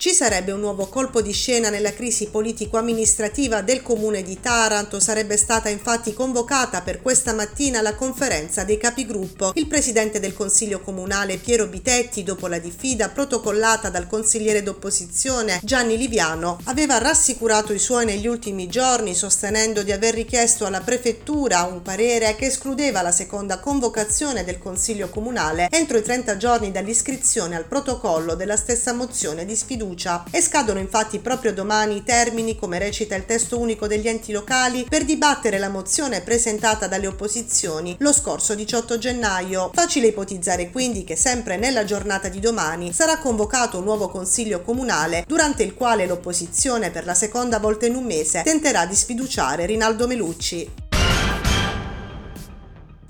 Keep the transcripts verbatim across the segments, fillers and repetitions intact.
Ci sarebbe un nuovo colpo di scena nella crisi politico-amministrativa del comune di Taranto. Sarebbe stata infatti convocata per questa mattina la conferenza dei capigruppo. Il presidente del consiglio comunale Piero Bitetti, dopo la diffida protocollata dal consigliere d'opposizione Gianni Liviano, aveva rassicurato i suoi negli ultimi giorni, sostenendo di aver richiesto alla prefettura un parere che escludeva la seconda convocazione del consiglio comunale entro i trenta giorni dall'iscrizione al protocollo della stessa mozione di sfiducia. E scadono infatti proprio domani i termini, come recita il testo unico degli enti locali, per dibattere la mozione presentata dalle opposizioni lo scorso diciotto gennaio. Facile ipotizzare quindi che sempre nella giornata di domani sarà convocato un nuovo consiglio comunale, durante il quale l'opposizione per la seconda volta in un mese tenterà di sfiduciare Rinaldo Melucci.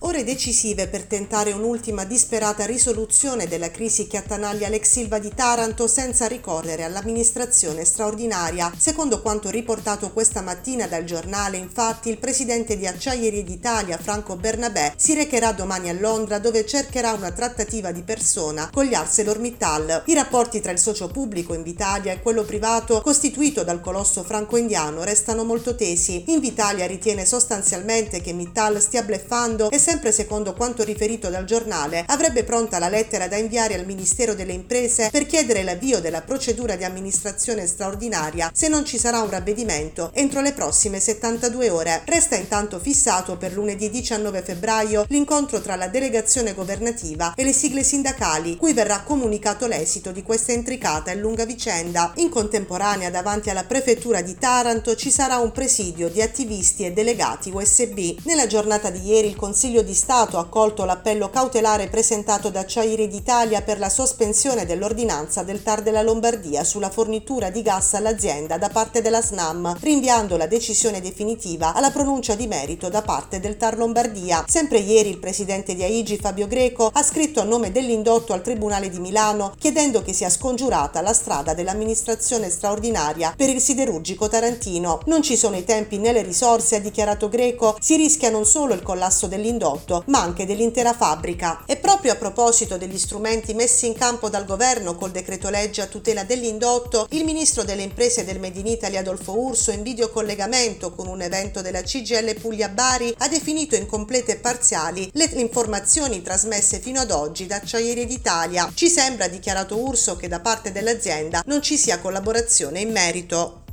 Ore decisive per tentare un'ultima disperata risoluzione della crisi che attanaglia l'ex Silva di Taranto senza ricorrere all'amministrazione straordinaria. Secondo quanto riportato questa mattina dal giornale, infatti, il presidente di Acciaierie d'Italia, Franco Bernabé, si recherà domani a Londra, dove cercherà una trattativa di persona con gli ArcelorMittal. I rapporti tra il socio pubblico Invitalia e quello privato, costituito dal colosso franco-indiano, restano molto tesi. Invitalia ritiene sostanzialmente che Mittal stia bluffando e sempre secondo quanto riferito dal giornale, avrebbe pronta la lettera da inviare al Ministero delle Imprese per chiedere l'avvio della procedura di amministrazione straordinaria se non ci sarà un ravvedimento entro le prossime settantadue ore. Resta intanto fissato per lunedì diciannove febbraio l'incontro tra la delegazione governativa e le sigle sindacali, cui verrà comunicato l'esito di questa intricata e lunga vicenda. In contemporanea, davanti alla prefettura di Taranto ci sarà un presidio di attivisti e delegati U S B. Nella giornata di ieri il Consiglio di Stato ha accolto l'appello cautelare presentato da Acciaierie d'Italia per la sospensione dell'ordinanza del T A R della Lombardia sulla fornitura di gas all'azienda da parte della SNAM, rinviando la decisione definitiva alla pronuncia di merito da parte del T A R Lombardia. Sempre ieri il presidente di Aigi, Fabio Greco, ha scritto a nome dell'indotto al Tribunale di Milano chiedendo che sia scongiurata la strada dell'amministrazione straordinaria per il siderurgico tarantino. Non ci sono i tempi né le risorse, ha dichiarato Greco, si rischia non solo il collasso dell'indotto ma anche dell'intera fabbrica. E proprio a proposito degli strumenti messi in campo dal governo col decreto legge a tutela dell'indotto, il ministro delle imprese del Made in Italy Adolfo Urso, in videocollegamento con un evento della C G I L Puglia Bari, ha definito incomplete e parziali le informazioni trasmesse fino ad oggi da Acciaierie d'Italia. Ci sembra, ha dichiarato Urso, che da parte dell'azienda non ci sia collaborazione in merito.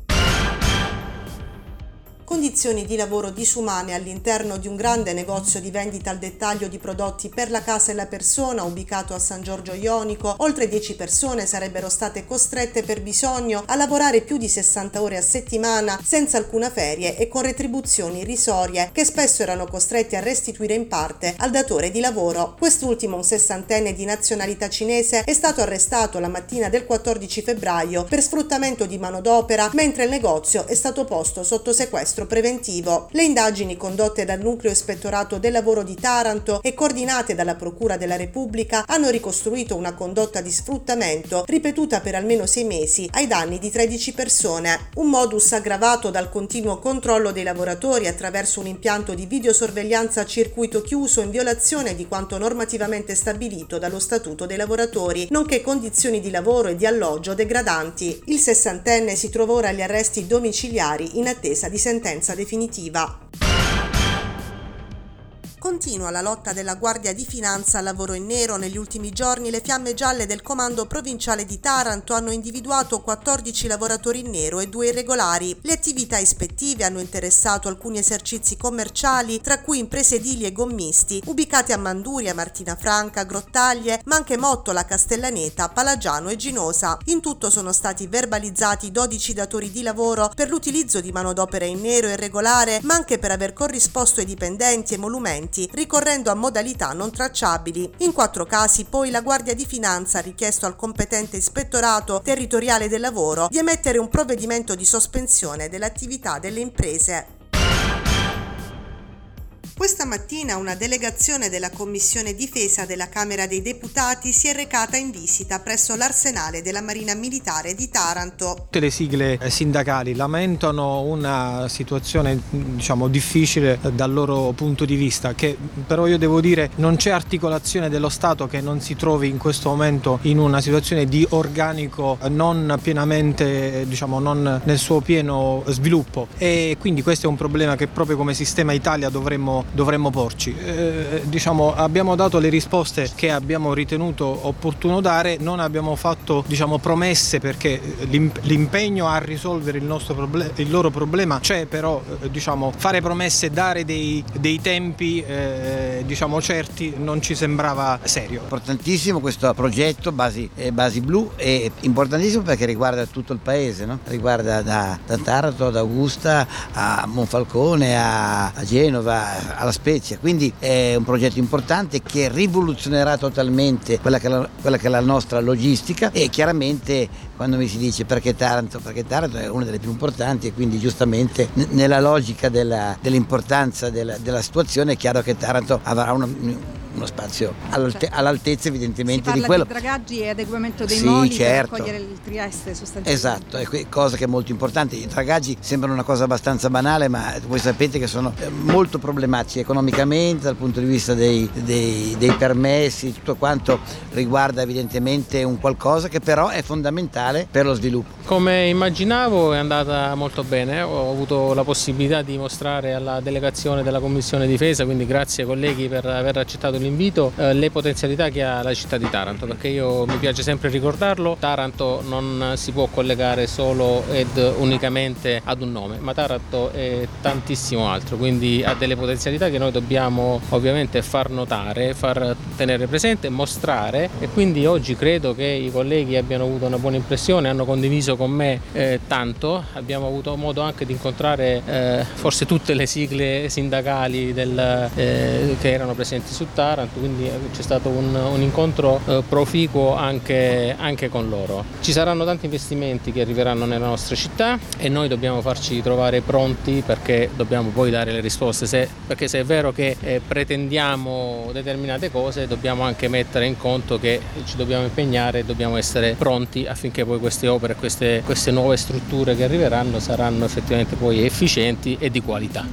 Condizioni di lavoro disumane all'interno di un grande negozio di vendita al dettaglio di prodotti per la casa e la persona ubicato a San Giorgio Ionico. Oltre dieci persone sarebbero state costrette per bisogno a lavorare più di sessanta ore a settimana senza alcuna ferie e con retribuzioni irrisorie che spesso erano costretti a restituire in parte al datore di lavoro. Quest'ultimo, un sessantenne di nazionalità cinese, è stato arrestato la mattina del quattordici febbraio per sfruttamento di manodopera, mentre il negozio è stato posto sotto sequestro preventivo. Le indagini condotte dal Nucleo Ispettorato del Lavoro di Taranto e coordinate dalla Procura della Repubblica hanno ricostruito una condotta di sfruttamento ripetuta per almeno sei mesi ai danni di tredici persone. Un modus aggravato dal continuo controllo dei lavoratori attraverso un impianto di videosorveglianza a circuito chiuso in violazione di quanto normativamente stabilito dallo Statuto dei lavoratori, nonché condizioni di lavoro e di alloggio degradanti. Il sessantenne si trova ora agli arresti domiciliari in attesa di sentenza definitiva. Continua la lotta della Guardia di Finanza al lavoro in nero. Negli ultimi giorni le fiamme gialle del comando provinciale di Taranto hanno individuato quattordici lavoratori in nero e due irregolari. Le attività ispettive hanno interessato alcuni esercizi commerciali, tra cui impresedili e gommisti, ubicati a Manduria, Martinafranca, Grottaglie, ma anche Mottola, Castellaneta, Palagiano e Ginosa. In tutto sono stati verbalizzati dodici datori di lavoro per l'utilizzo di manodopera in nero e irregolare, ma anche per aver corrisposto ai dipendenti emolumenti ricorrendo a modalità non tracciabili. In quattro casi poi la Guardia di Finanza ha richiesto al competente ispettorato territoriale del lavoro di emettere un provvedimento di sospensione dell'attività delle imprese. Questa mattina una delegazione della Commissione Difesa della Camera dei Deputati si è recata in visita presso l'arsenale della Marina Militare di Taranto. Tutte le sigle sindacali lamentano una situazione, diciamo, difficile dal loro punto di vista, che però io devo dire non c'è articolazione dello Stato che non si trovi in questo momento in una situazione di organico non pienamente, diciamo, non nel suo pieno sviluppo, e quindi questo è un problema che proprio come sistema Italia dovremmo dovremmo porci. Eh, diciamo, abbiamo dato le risposte che abbiamo ritenuto opportuno dare, non abbiamo fatto, diciamo, promesse, perché l'impegno a risolvere il nostro problema, il loro problema c'è, però eh, diciamo, fare promesse, dare dei, dei tempi eh, diciamo certi non ci sembrava serio. Importantissimo questo progetto basi, eh, basi blu, è importantissimo perché riguarda tutto il paese, no? Riguarda da, da Taranto ad Augusta a Monfalcone a, a Genova, alla Spezia, quindi è un progetto importante che rivoluzionerà totalmente quella che, la, quella che è la nostra logistica. E chiaramente quando mi si dice perché Taranto, perché Taranto è una delle più importanti, e quindi giustamente n- nella logica della, dell'importanza della, della situazione è chiaro che Taranto avrà una, uno spazio all'alte, all'altezza evidentemente di quello. Si parla di dragaggi e adeguamento dei sì, moli, certo, per accogliere il Trieste sostanzialmente. Esatto, è que- cosa che è molto importante. I dragaggi sembrano una cosa abbastanza banale, ma voi sapete che sono molto problematici economicamente dal punto di vista dei, dei, dei permessi, tutto quanto riguarda evidentemente un qualcosa che però è fondamentale per lo sviluppo. Come immaginavo è andata molto bene, ho avuto la possibilità di mostrare alla delegazione della Commissione Difesa, quindi grazie ai colleghi per aver accettato l'invito, eh, le potenzialità che ha la città di Taranto, perché io mi piace sempre ricordarlo, Taranto non si può collegare solo ed unicamente ad un nome, ma Taranto è tantissimo altro, quindi ha delle potenzialità che noi dobbiamo ovviamente far notare, far tenere presente, mostrare, e quindi oggi credo che i colleghi abbiano avuto una buona impressione, hanno condiviso con me eh, tanto, abbiamo avuto modo anche di incontrare eh, forse tutte le sigle sindacali del, eh, che erano presenti su Taranto, quindi c'è stato un, un incontro eh, proficuo anche, anche con loro. Ci saranno tanti investimenti che arriveranno nella nostra città e noi dobbiamo farci trovare pronti, perché dobbiamo poi dare le risposte, se, perché se è vero che eh, pretendiamo determinate cose, dobbiamo anche mettere in conto che ci dobbiamo impegnare e dobbiamo essere pronti affinché poi queste opere, queste, queste nuove strutture che arriveranno saranno effettivamente poi efficienti e di qualità.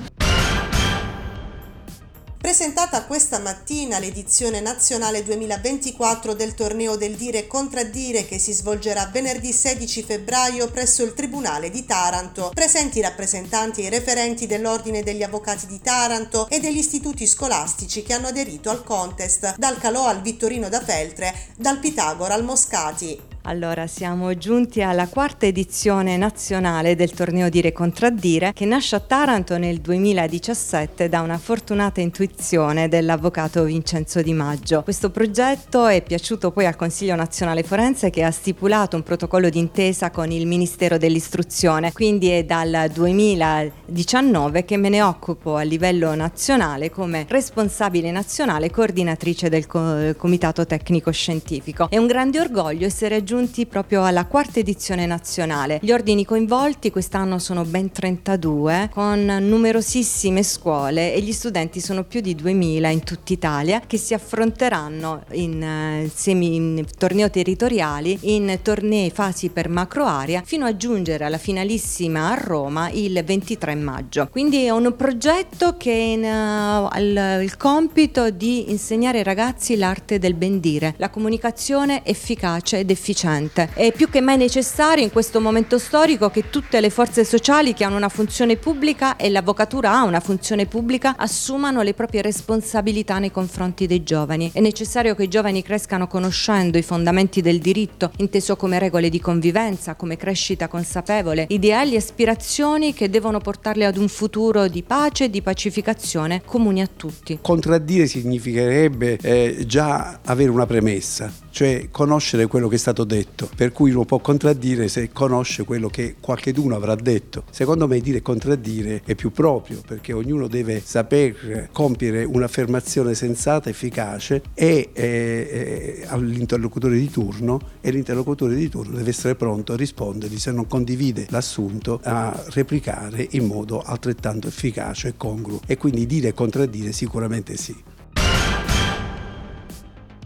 Presentata questa mattina l'edizione nazionale duemilaventiquattro del torneo del dire e contraddire, che si svolgerà venerdì sedici febbraio presso il Tribunale di Taranto. Presenti i rappresentanti e i referenti dell'Ordine degli Avvocati di Taranto e degli istituti scolastici che hanno aderito al contest, dal Calò al Vittorino da Feltre, dal Pitagora al Moscati. Allora, siamo giunti alla quarta edizione nazionale del torneo Dire e Contraddire, che nasce a Taranto nel duemiladiciassette da una fortunata intuizione dell'avvocato Vincenzo Di Maggio. Questo progetto è piaciuto poi al Consiglio Nazionale Forense, che ha stipulato un protocollo d'intesa con il Ministero dell'Istruzione, quindi è dal duemiladiciannove che me ne occupo a livello nazionale come responsabile nazionale e coordinatrice del Comitato Tecnico Scientifico. È un grande orgoglio essere aggiunto giunti proprio alla quarta edizione nazionale. Gli ordini coinvolti quest'anno sono ben trentadue, con numerosissime scuole, e gli studenti sono più di duemila in tutta Italia, che si affronteranno in, semi, in torneo territoriali, in tornei fasi per macro area, fino a giungere alla finalissima a Roma il ventitré maggio. Quindi è un progetto che in, uh, al, il compito di insegnare ai ragazzi l'arte del ben dire, la comunicazione efficace ed efficace. È più che mai necessario in questo momento storico che tutte le forze sociali che hanno una funzione pubblica, e l'avvocatura ha una funzione pubblica, assumano le proprie responsabilità nei confronti dei giovani. È necessario che i giovani crescano conoscendo i fondamenti del diritto, inteso come regole di convivenza, come crescita consapevole, ideali e aspirazioni che devono portarli ad un futuro di pace e di pacificazione comuni a tutti. Contraddire significherebbe eh, già avere una premessa, cioè conoscere quello che è stato detto, per cui lo può contraddire se conosce quello che qualcheduno avrà detto. Secondo me dire contraddire è più proprio, perché ognuno deve saper compiere un'affermazione sensata, efficace e eh, all'interlocutore di turno, e l'interlocutore di turno deve essere pronto a rispondergli, se non condivide l'assunto, a replicare in modo altrettanto efficace e congruo, e quindi dire e contraddire sicuramente sì.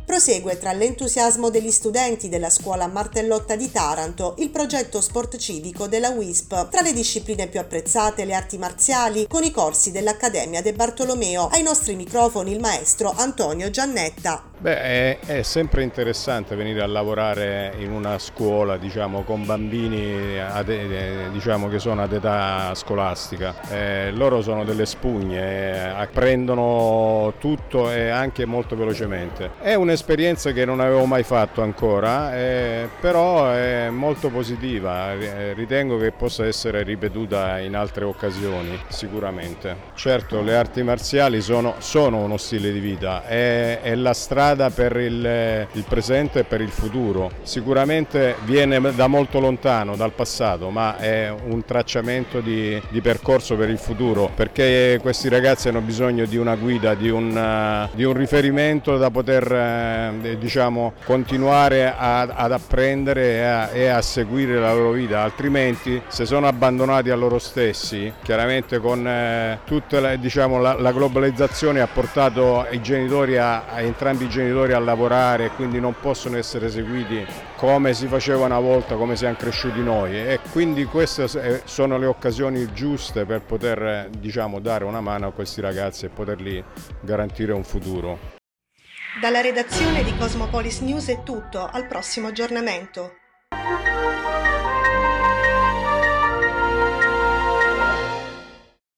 Prosegue tra l'entusiasmo degli studenti della scuola Martellotta di Taranto il progetto sport civico della U I S P. Tra le discipline più apprezzate le arti marziali, con i corsi dell'Accademia De Bartolomeo. Ai nostri microfoni il maestro Antonio Giannetta. Beh, è, è sempre interessante venire a lavorare in una scuola, diciamo, con bambini ad, diciamo, che sono ad età scolastica. Eh, loro sono delle spugne, eh, apprendono tutto e anche molto velocemente. È un'esperienza che non avevo mai fatto ancora, eh, però è molto positiva. Ritengo che possa essere ripetuta in altre occasioni, sicuramente. Certo, le arti marziali sono, sono uno stile di vita, è, è la strada per il, il presente e per il futuro. Sicuramente viene da molto lontano, dal passato, ma è un tracciamento di, di percorso per il futuro, perché questi ragazzi hanno bisogno di una guida, di un, di un riferimento da poter eh, diciamo, continuare a, ad apprendere e a, e a seguire la loro vita, altrimenti se sono abbandonati a loro stessi, chiaramente con eh, tutta la, diciamo, la, la globalizzazione ha portato i genitori a, a entrambi i genitori a lavorare, quindi non possono essere seguiti come si faceva una volta, come siamo cresciuti noi, e quindi queste sono le occasioni giuste per poter, diciamo, dare una mano a questi ragazzi e poterli garantire un futuro. Dalla redazione di Cosmopolis News è tutto, al prossimo aggiornamento.